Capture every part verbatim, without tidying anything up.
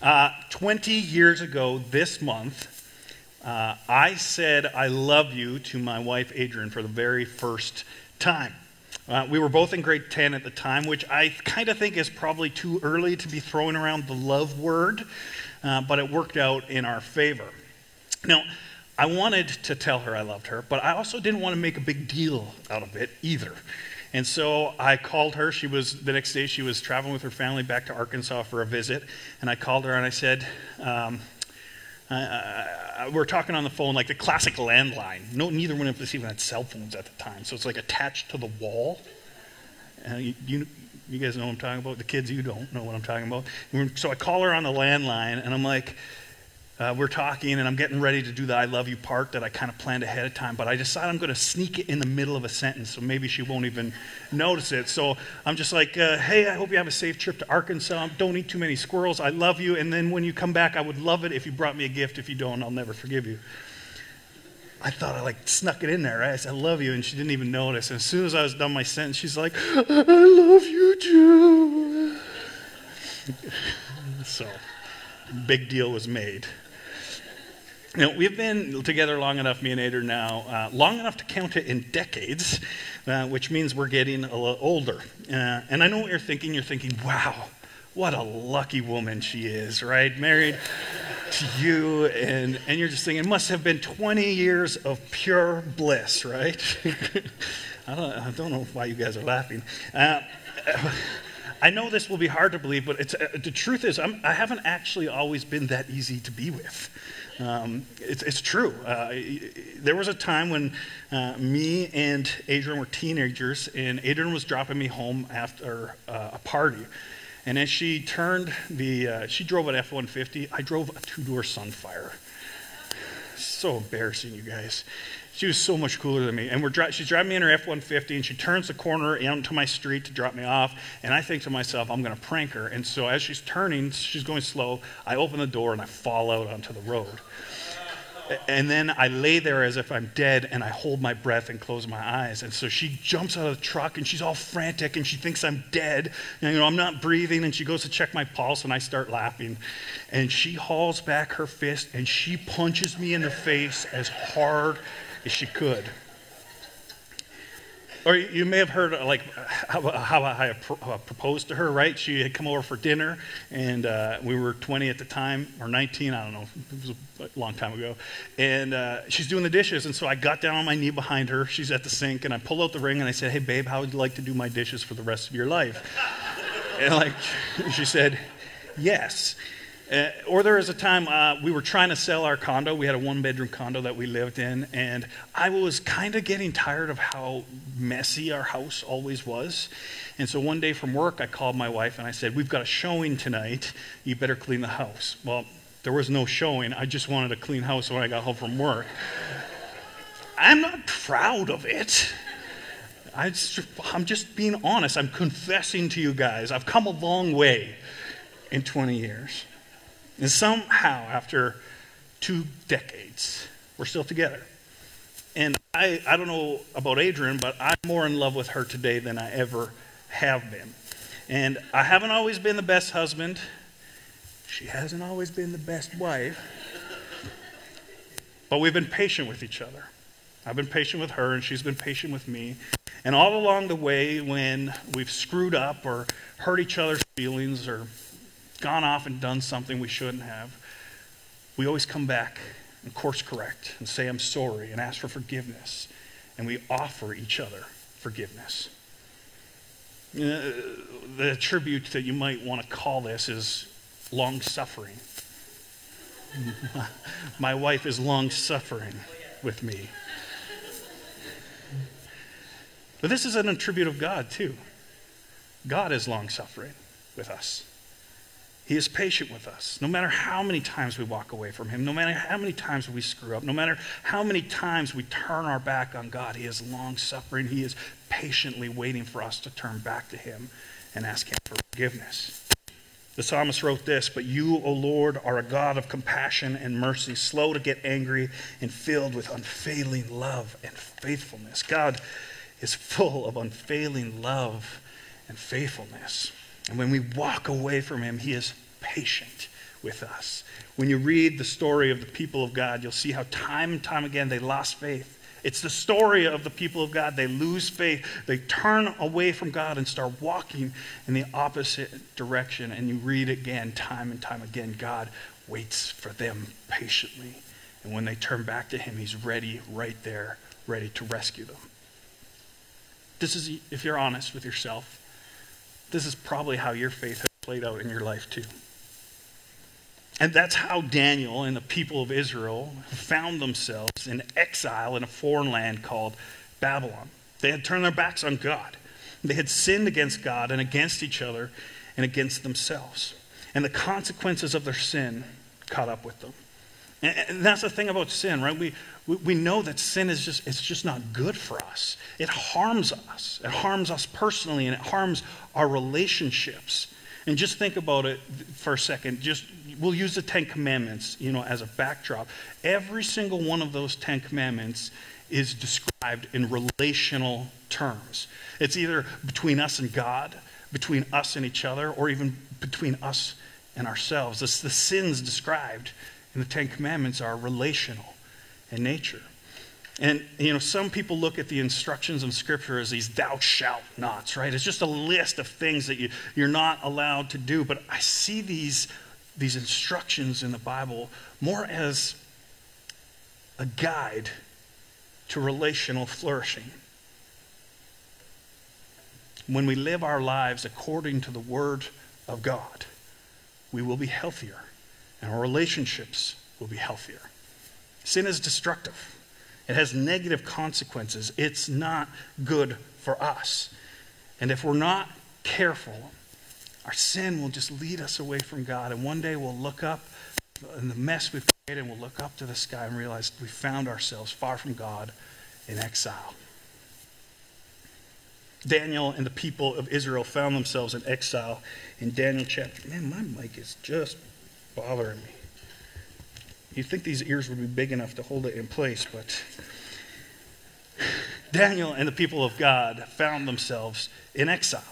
Uh, twenty years ago this month, uh, I said I love you to my wife, Adrienne, for the very first time. Uh, we were both in grade ten at the time, which I kind of think is probably too early to be throwing around the love word, uh, but it worked out in our favor. Now, I wanted to tell her I loved her, but I also didn't want to make a big deal out of it either. And so I called her. She was the next day. She was traveling with her family back to Arkansas for a visit, and I called her and I said, um, I, I, I, "We're talking on the phone, like the classic landline. No, neither one of us even had cell phones at the time, so it's like attached to the wall. Uh, you, you, you guys know what I'm talking about. The kids, you don't know what I'm talking about. So I call her on the landline, and I'm like." Uh, we're talking, and I'm getting ready to do the I love you part that I kind of planned ahead of time, but I decide I'm going to sneak it in the middle of a sentence, so maybe she won't even notice it. So I'm just like, uh, hey, I hope you have a safe trip to Arkansas. Don't eat too many squirrels. I love you. And then when you come back, I would love it if you brought me a gift. If you don't, I'll never forgive you. I thought I, like, snuck it in there, right? I said, I love you, and she didn't even notice. And as soon as I was done my sentence, she's like, I love you too. So, big deal was made. Now, we've been together long enough, me and Ader now, uh, long enough to count it in decades, uh, which means we're getting a little older. Uh, and I know what you're thinking. You're thinking, wow, what a lucky woman she is, right? Married to you, and, and you're just thinking, it must have been twenty years of pure bliss, right? I, don't, I don't know why you guys are laughing. Uh, I know this will be hard to believe, but it's, uh, the truth is I'm, I haven't actually always been that easy to be with. Um, it's, it's true. Uh, there was a time when uh, me and Adrienne were teenagers, and Adrienne was dropping me home after uh, a party. And as she turned the, uh, she drove an F one fifty, I drove a two-door Sunfire. So embarrassing, you guys. She was so much cooler than me. And we're dri- she's driving me in her F one fifty, and she turns the corner into my street to drop me off. And I think to myself, I'm going to prank her. And so as she's turning, she's going slow. I open the door, and I fall out onto the road. And then I lay there as if I'm dead, and I hold my breath and close my eyes. And so she jumps out of the truck, and she's all frantic, and she thinks I'm dead. And, you know, I'm not breathing, and she goes to check my pulse, and I start laughing. And she hauls back her fist, and she punches me in the face as hard as she could. Or you may have heard, like, how, how I proposed to her, right? She had come over for dinner, and uh, we were twenty at the time, or nineteen, I don't know. It was a long time ago. And uh, she's doing the dishes, and so I got down on my knee behind her. She's at the sink, and I pull out the ring, and I said, hey, babe, how would you like to do my dishes for the rest of your life? And, like, she said, yes. Uh, or there was a time uh, we were trying to sell our condo. We had a one-bedroom condo that we lived in, and I was kind of getting tired of how messy our house always was. And so one day from work, I called my wife, and I said, we've got a showing tonight. You better clean the house. Well, there was no showing. I just wanted a clean house when I got home from work. I'm not proud of it. I just, I'm just being honest. I'm confessing to you guys. I've come a long way in twenty years. And somehow, after two decades, we're still together. And I, I don't know about Adrienne, but I'm more in love with her today than I ever have been. And I haven't always been the best husband. She hasn't always been the best wife. But we've been patient with each other. I've been patient with her, and she's been patient with me. And all along the way, when we've screwed up or hurt each other's feelings or gone off and done something we shouldn't have, we always come back and course correct and say I'm sorry and ask for forgiveness, and we offer each other forgiveness. Uh, the tribute that you might want to call this is long-suffering. My wife is long-suffering with me. But this is an attribute of God, too. God is long-suffering with us. He is patient with us. No matter how many times we walk away from him, no matter how many times we screw up, no matter how many times we turn our back on God, he is long-suffering. He is patiently waiting for us to turn back to him and ask him for forgiveness. The psalmist wrote this, but you, O Lord, are a God of compassion and mercy, slow to get angry and filled with unfailing love and faithfulness. God is full of unfailing love and faithfulness. And when we walk away from him, he is patient with us. When you read the story of the people of God, you'll see how time and time again they lost faith. It's the story of the people of God. They lose faith. They turn away from God and start walking in the opposite direction. And you read again, time and time again, God waits for them patiently. And when they turn back to him, he's ready, right there, ready to rescue them. This is, if you're honest with yourself, this is probably how your faith has played out in your life too. And that's how Daniel and the people of Israel found themselves in exile in a foreign land called Babylon. They had turned their backs on God. They had sinned against God and against each other and against themselves. And the consequences of their sin caught up with them. And, and that's the thing about sin, right? We, we, we know that sin is just, it's just not good for us. It harms us. It harms us personally, and it harms our relationships. And just think about it for a second. Just, we'll use the Ten Commandments, you know, as a backdrop. Every single one of those Ten Commandments is described in relational terms. It's either between us and God, between us and each other, or even between us and ourselves. It's the sins described in the Ten Commandments are relational in nature. And, you know, some people look at the instructions of Scripture as these thou shalt nots, right? It's just a list of things that you, you're not allowed to do. But I see these, these instructions in the Bible more as a guide to relational flourishing. When we live our lives according to the Word of God, we will be healthier, and our relationships will be healthier. Sin is destructive. It has negative consequences. It's not good for us. And if we're not careful, our sin will just lead us away from God. And one day we'll look up in the mess we've created, and we'll look up to the sky and realize we found ourselves far from God in exile. Daniel and the people of Israel found themselves in exile in Daniel chapter. Man, my mic is just bothering me. You'd think these ears would be big enough to hold it in place, but Daniel and the people of God found themselves in exile.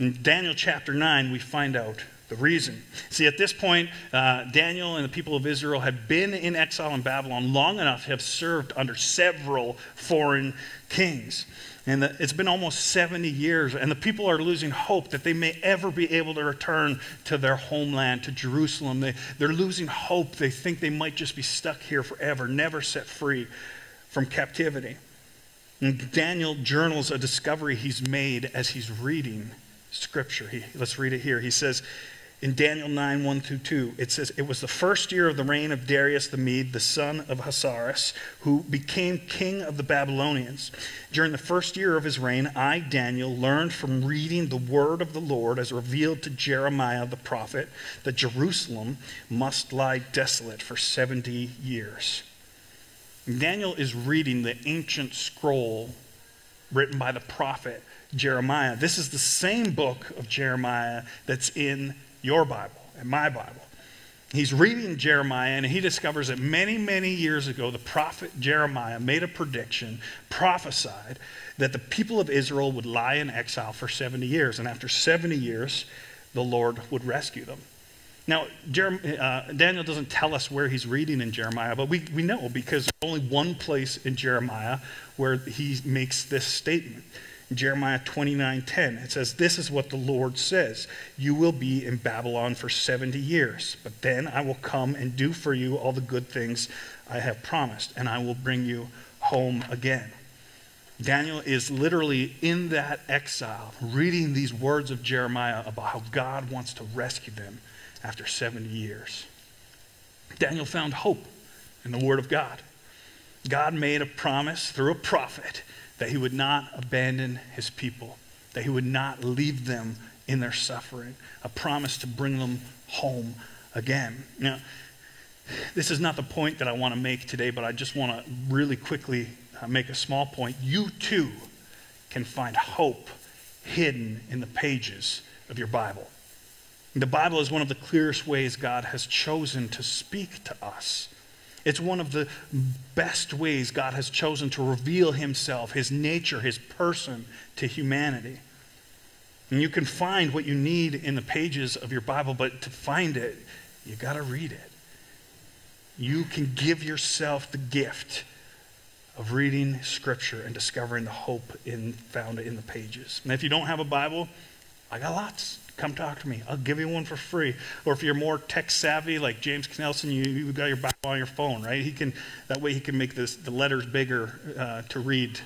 In Daniel chapter nine, we find out the reason. See, at this point, uh, Daniel and the people of Israel had been in exile in Babylon long enough to have served under several foreign kings. And the, it's been almost seventy years, and the people are losing hope that they may ever be able to return to their homeland, to Jerusalem. They, they're losing hope. They think they might just be stuck here forever, never set free from captivity. And Daniel journals a discovery he's made as he's reading Scripture. He, let's read it here. He says, in Daniel nine, one through two, it says, it was the first year of the reign of Darius the Mede, the son of Hassaris, who became king of the Babylonians. During the first year of his reign, I, Daniel, learned from reading the word of the Lord as revealed to Jeremiah the prophet that Jerusalem must lie desolate for seventy years. Daniel is reading the ancient scroll written by the prophet Jeremiah. This is the same book of Jeremiah that's in your Bible and my Bible. He's reading Jeremiah, and he discovers that many, many years ago, the prophet Jeremiah made a prediction, prophesied that the people of Israel would lie in exile for seventy years. And after seventy years, the Lord would rescue them. Now, Jeremiah, uh, Daniel doesn't tell us where he's reading in Jeremiah, but we, we know because there's only one place in Jeremiah where he makes this statement. Jeremiah twenty-nine, ten, it says, this is what the Lord says, you will be in Babylon for seventy years, but then I will come and do for you all the good things I have promised, and I will bring you home again. Daniel is literally in that exile, reading these words of Jeremiah about how God wants to rescue them after seventy years. Daniel found hope in the Word of God. God made a promise through a prophet that he would not abandon his people, that he would not leave them in their suffering, a promise to bring them home again. Now, this is not the point that I want to make today, but I just want to really quickly make a small point. You too can find hope hidden in the pages of your Bible. The Bible is one of the clearest ways God has chosen to speak to us. It's one of the best ways God has chosen to reveal himself, his nature, his person to humanity. And you can find what you need in the pages of your Bible, but to find it, you got to read it. You can give yourself the gift of reading Scripture and discovering the hope in, found in the pages. And if you don't have a Bible, I got lots. Come talk to me. I'll give you one for free. Or if you're more tech savvy, like James Knelson, you, you got your Bible on your phone, right? He can, that way he can make this, the letters bigger uh, to read.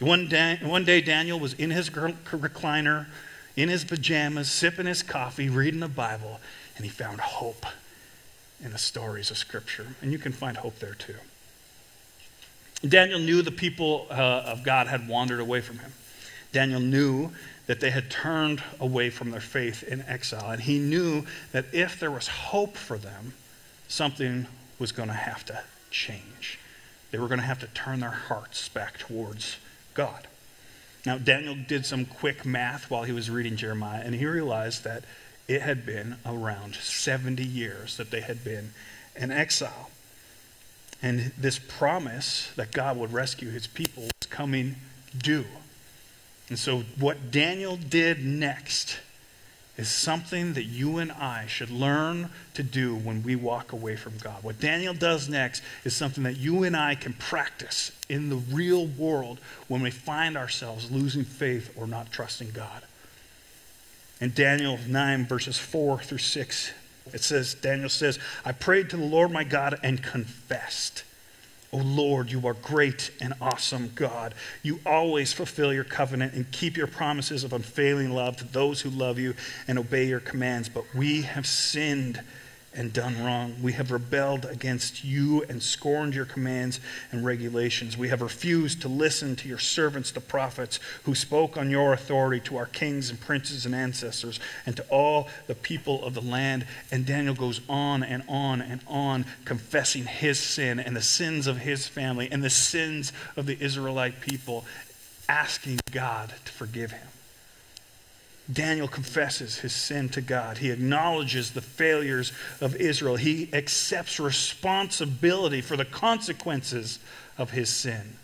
One day, one day Daniel was in his recliner, in his pajamas, sipping his coffee, reading the Bible, and he found hope in the stories of Scripture. And you can find hope there too. Daniel knew the people uh, of God had wandered away from him. Daniel knew that they had turned away from their faith in exile. And he knew that if there was hope for them, something was going to have to change. They were going to have to turn their hearts back towards God. Now, Daniel did some quick math while he was reading Jeremiah, and he realized that it had been around seventy years that they had been in exile. And this promise that God would rescue his people was coming due. And so what Daniel did next is something that you and I should learn to do when we walk away from God. What Daniel does next is something that you and I can practice in the real world when we find ourselves losing faith or not trusting God. In Daniel nine, verses four through six, it says, Daniel says, I prayed to the Lord my God and confessed, O Lord, you are great and awesome God. You always fulfill your covenant and keep your promises of unfailing love to those who love you and obey your commands. But we have sinned and done wrong. We have rebelled against you and scorned your commands and regulations. We have refused to listen to your servants, the prophets, who spoke on your authority to our kings and princes and ancestors and to all the people of the land. And Daniel goes on and on and on, confessing his sin and the sins of his family and the sins of the Israelite people, asking God to forgive him. Daniel confesses his sin to God. He acknowledges the failures of Israel. He accepts responsibility for the consequences of his sin.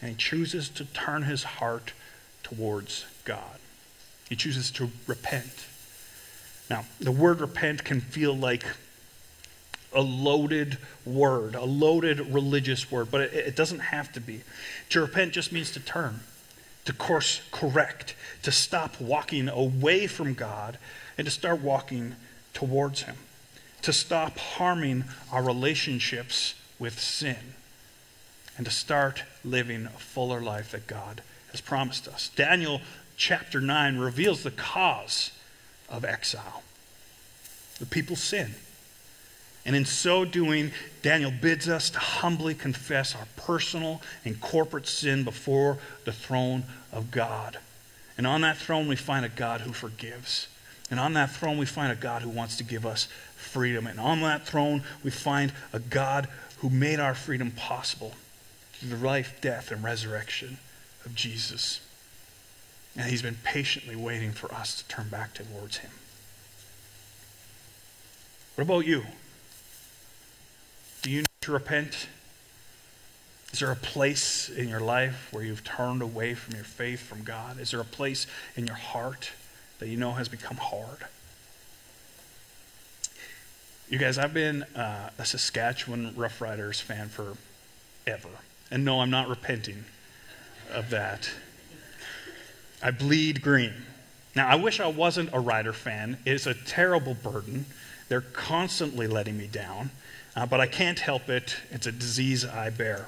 And he chooses to turn his heart towards God. He chooses to repent. Now, the word repent can feel like a loaded word, a loaded religious word, but it, it doesn't have to be. To repent just means to turn, to course correct, to stop walking away from God and to start walking towards him, to stop harming our relationships with sin, and to start living a fuller life that God has promised us. Daniel chapter nine reveals the cause of exile. The people sin. And in so doing, Daniel bids us to humbly confess our personal and corporate sin before the throne of God. And on that throne, we find a God who forgives. And on that throne, we find a God who wants to give us freedom. And on that throne, we find a God who made our freedom possible through the life, death, and resurrection of Jesus. And he's been patiently waiting for us to turn back towards him. What about you? Do you need to repent? Is there a place in your life where you've turned away from your faith, from God? Is there a place in your heart that you know has become hard? You guys, I've been uh, a Saskatchewan Rough Riders fan for ever. And no, I'm not repenting of that. I bleed green. Now, I wish I wasn't a Rider fan. It's a terrible burden. They're constantly letting me down. Uh, but I can't help it. It's a disease I bear.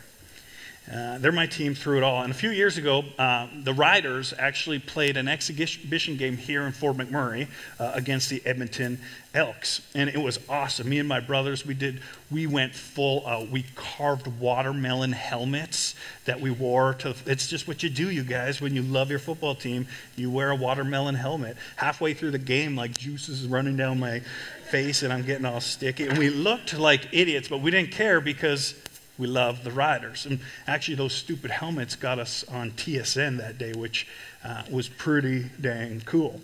Uh, they're my team through it all. And a few years ago, uh, the Riders actually played an exhibition game here in Fort McMurray uh, against the Edmonton Elks. And it was awesome. Me and my brothers, we did. We went full out. We carved watermelon helmets that we wore. To, it's just what you do, you guys. When you love your football team, you wear a watermelon helmet. Halfway through the game, like juice is running down my face and I'm getting all sticky. And we looked like idiots, but we didn't care because we love the Riders. And actually, those stupid helmets got us on T S N that day, which uh, was pretty dang cool.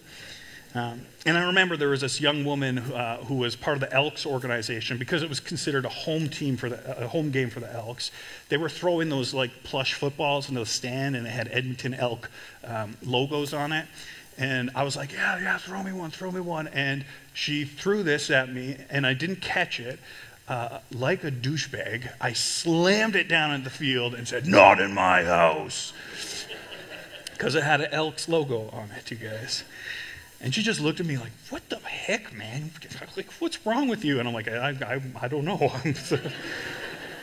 Um, and I remember there was this young woman uh, who was part of the Elks organization, because it was considered a home team for the a home game for the Elks. They were throwing those like plush footballs into the stand, and it had Edmonton Elk um, logos on it. And I was like, yeah, yeah, throw me one, throw me one. And she threw this at me, and I didn't catch it. Uh, like a douchebag, I slammed it down in the field and said, "Not in my house," because it had an Elks logo on it, you guys. And she just looked at me like, "What the heck, man? Like, what's wrong with you?" And I'm like, I, I, I don't know. I'm,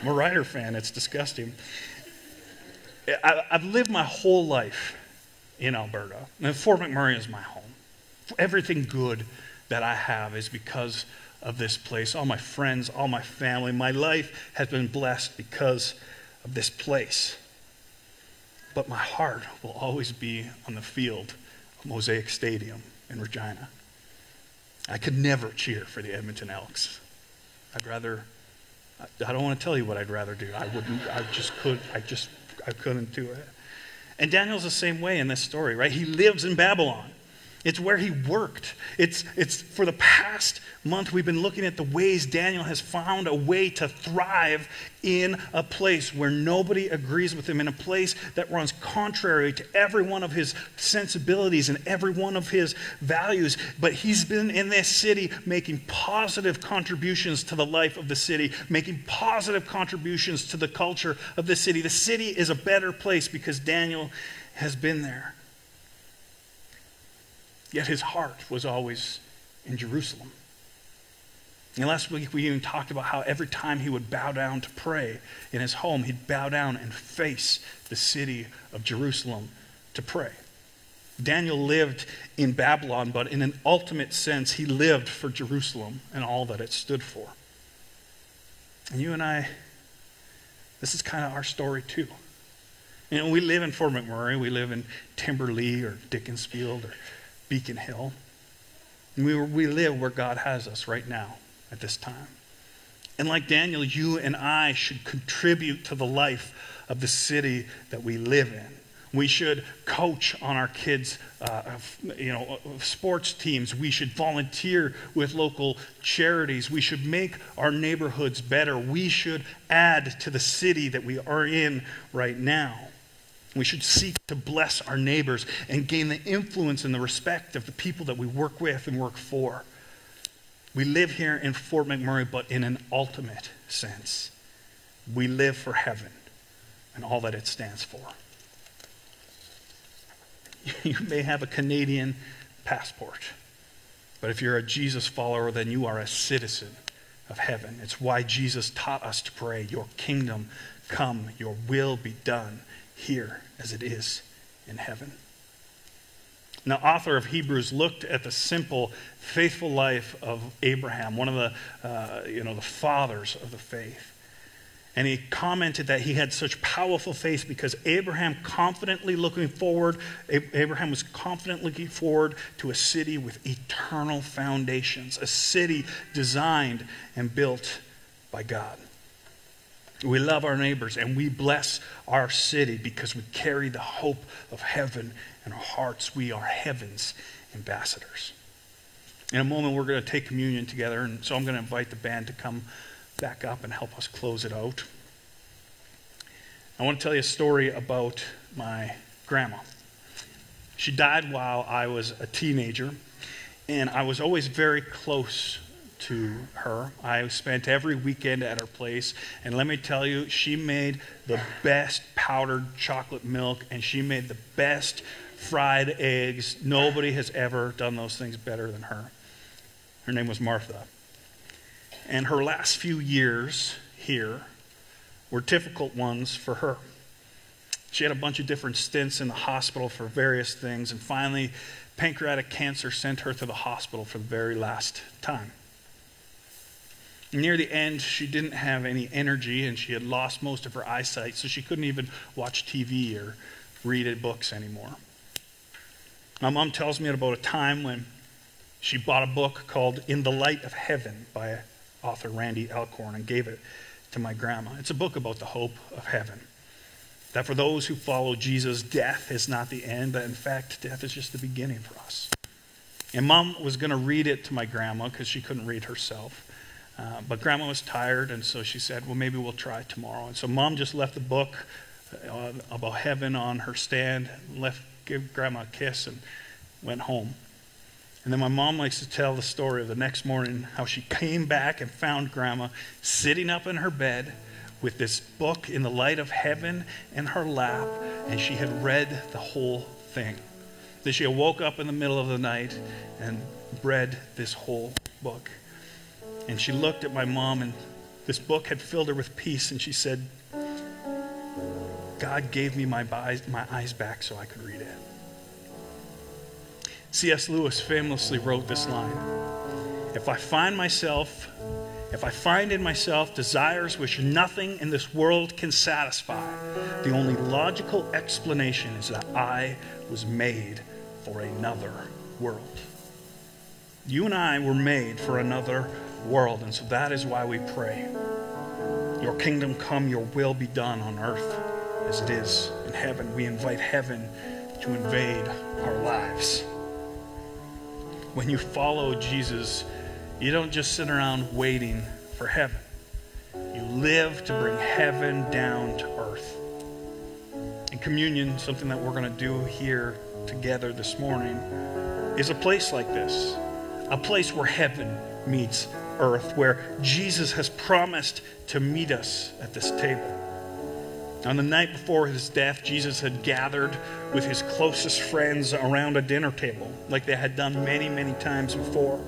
I'm a Rider fan. It's disgusting. I, I've lived my whole life in Alberta. And Fort McMurray is my home. Everything good that I have is because of this place. All my friends, all my family, my life has been blessed because of this place. But my heart will always be on the field of Mosaic Stadium in Regina. I could never cheer for the Edmonton Elks. I'd rather, I, I don't want to tell you what I'd rather do. I wouldn't, I just could, I just, I couldn't do it. And Daniel's the same way in this story, right? He lives in Babylon. It's where he worked. It's, it's for the past month we've been looking at the ways Daniel has found a way to thrive in a place where nobody agrees with him, in a place that runs contrary to every one of his sensibilities and every one of his values. But he's been in this city making positive contributions to the life of the city, making positive contributions to the culture of the city. The city is a better place because Daniel has been there. Yet his heart was always in Jerusalem. And last week we even talked about how every time he would bow down to pray in his home, he'd bow down and face the city of Jerusalem to pray. Daniel lived in Babylon, but in an ultimate sense, he lived for Jerusalem and all that it stood for. And you and I, this is kind of our story too. You know, we live in Fort McMurray, we live in Timberlea or Dickensfield or Beacon Hill. And we, we live where God has us right now at this time. And like Daniel, you and I should contribute to the life of the city that we live in. We should coach on our kids' uh, you know, sports teams. We should volunteer with local charities. We should make our neighborhoods better. We should add to the city that we are in right now. We should seek to bless our neighbors and gain the influence and the respect of the people that we work with and work for. We live here in Fort McMurray, but in an ultimate sense, we live for heaven and all that it stands for. You may have a Canadian passport, but if you're a Jesus follower, then you are a citizen of heaven. It's why Jesus taught us to pray, "Your kingdom come, your will be done here as it is in heaven." Now, author of Hebrews looked at the simple, faithful life of Abraham, one of the, uh, you know, the fathers of the faith. And he commented that he had such powerful faith because Abraham confidently looking forward, Abraham was confidently looking forward to a city with eternal foundations, a city designed and built by God. We love our neighbors and we bless our city because we carry the hope of heaven in our hearts. We are heaven's ambassadors. In a moment, we're going to take communion together, and so I'm going to invite the band to come back up and help us close it out. I want to tell you a story about my grandma. She died while I was a teenager, and I was always very close to her. I spent every weekend at her place, and let me tell you, she made the best powdered chocolate milk, and she made the best fried eggs. Nobody has ever done those things better than her. Her name was Martha. And her last few years here were difficult ones for her. She had a bunch of different stints in the hospital for various things, and finally, pancreatic cancer sent her to the hospital for the very last time. Near the end, she didn't have any energy, and she had lost most of her eyesight, so she couldn't even watch T V or read books anymore. My mom tells me about a time when she bought a book called In the Light of Heaven by author Randy Alcorn and gave it to my grandma. It's a book about the hope of heaven, that for those who follow Jesus, death is not the end, but in fact, death is just the beginning for us. And Mom was going to read it to my grandma because she couldn't read herself. Uh, but Grandma was tired, and so she said, well, maybe we'll try tomorrow. And so Mom just left the book uh, about heaven on her stand, left, gave Grandma a kiss, and went home. And then my mom likes to tell the story of the next morning, how she came back and found Grandma sitting up in her bed with this book, In the Light of Heaven, in her lap, and she had read the whole thing. Then she woke up in the middle of the night and read this whole book. And she looked at my mom, and this book had filled her with peace, and she said, God gave me my eyes, my eyes back so I could read it. C S Lewis famously wrote this line, if I find myself, if I find in myself desires which nothing in this world can satisfy, the only logical explanation is that I was made for another world. You and I were made for another world, and so that is why we pray. Your kingdom come, your will be done on earth as it is in heaven. We invite heaven to invade our lives. When you follow Jesus, you don't just sit around waiting for heaven. You live to bring heaven down to earth. In communion, something that we're going to do here together this morning, is a place like this. A place where heaven meets earth, where Jesus has promised to meet us at this table. On the night before his death, Jesus had gathered with his closest friends around a dinner table, like they had done many, many times before.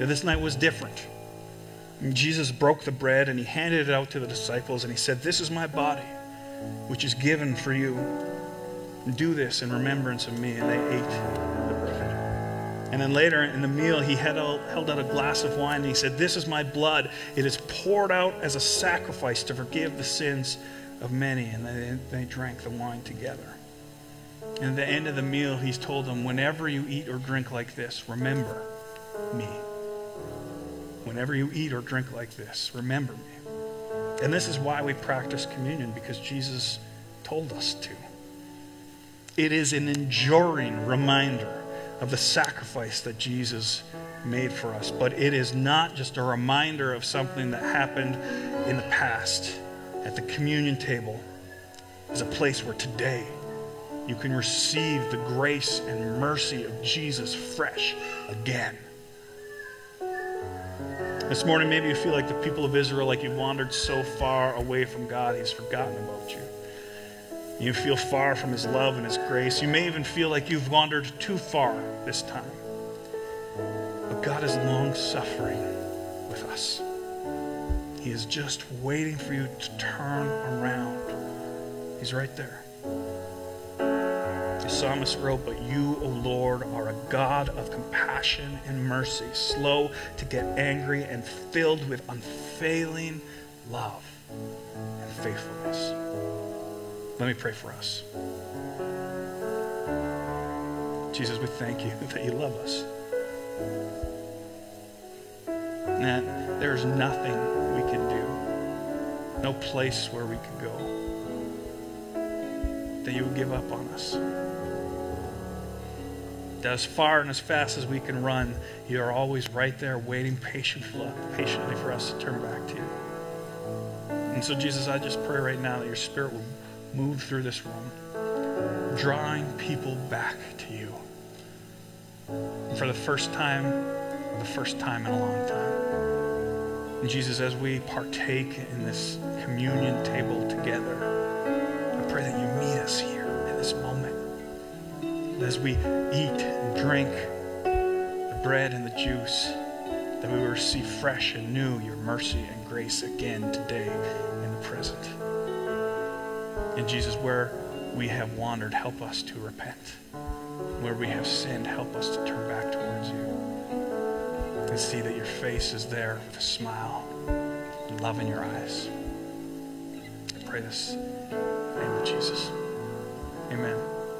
Now, this night was different. And Jesus broke the bread and he handed it out to the disciples and he said, this is my body, which is given for you. Do this in remembrance of me. And they ate the bread. And then later in the meal, he had a, held out a glass of wine and he said, this is my blood. It is poured out as a sacrifice to forgive the sins of many. And they, they drank the wine together. And at the end of the meal, he's told them, whenever you eat or drink like this, remember me. Whenever you eat or drink like this, remember me. And this is why we practice communion, because Jesus told us to. It is an enduring reminder of the sacrifice that Jesus made for us. But it is not just a reminder of something that happened in the past. At the communion table is a place where today you can receive the grace and mercy of Jesus fresh again. This morning, maybe you feel like the people of Israel, like you've wandered so far away from God, he's forgotten about you. You feel far from his love and his grace. You may even feel like you've wandered too far this time. But God is long-suffering with us. He is just waiting for you to turn around. He's right there. The psalmist wrote, but you, O Lord, are a God of compassion and mercy, slow to get angry and filled with unfailing love and faithfulness. Let me pray for us. Jesus, we thank you that you love us. And that there's nothing we can do, no place where we can go, that you would give up on us. That as far and as fast as we can run, you are always right there waiting patiently for us to turn back to you. And so, Jesus, I just pray right now that your spirit will move through this room, drawing people back to you. And for the first time, for the first time in a long time. And Jesus, as we partake in this communion table together, I pray that you meet us here in this moment. As we eat and drink the bread and the juice, that we will receive fresh and new your mercy and grace again today in the present. And Jesus, where we have wandered, help us to repent. Where we have sinned, help us to turn back towards you. And see that your face is there with a smile and love in your eyes. I pray this in the name of Jesus. Amen.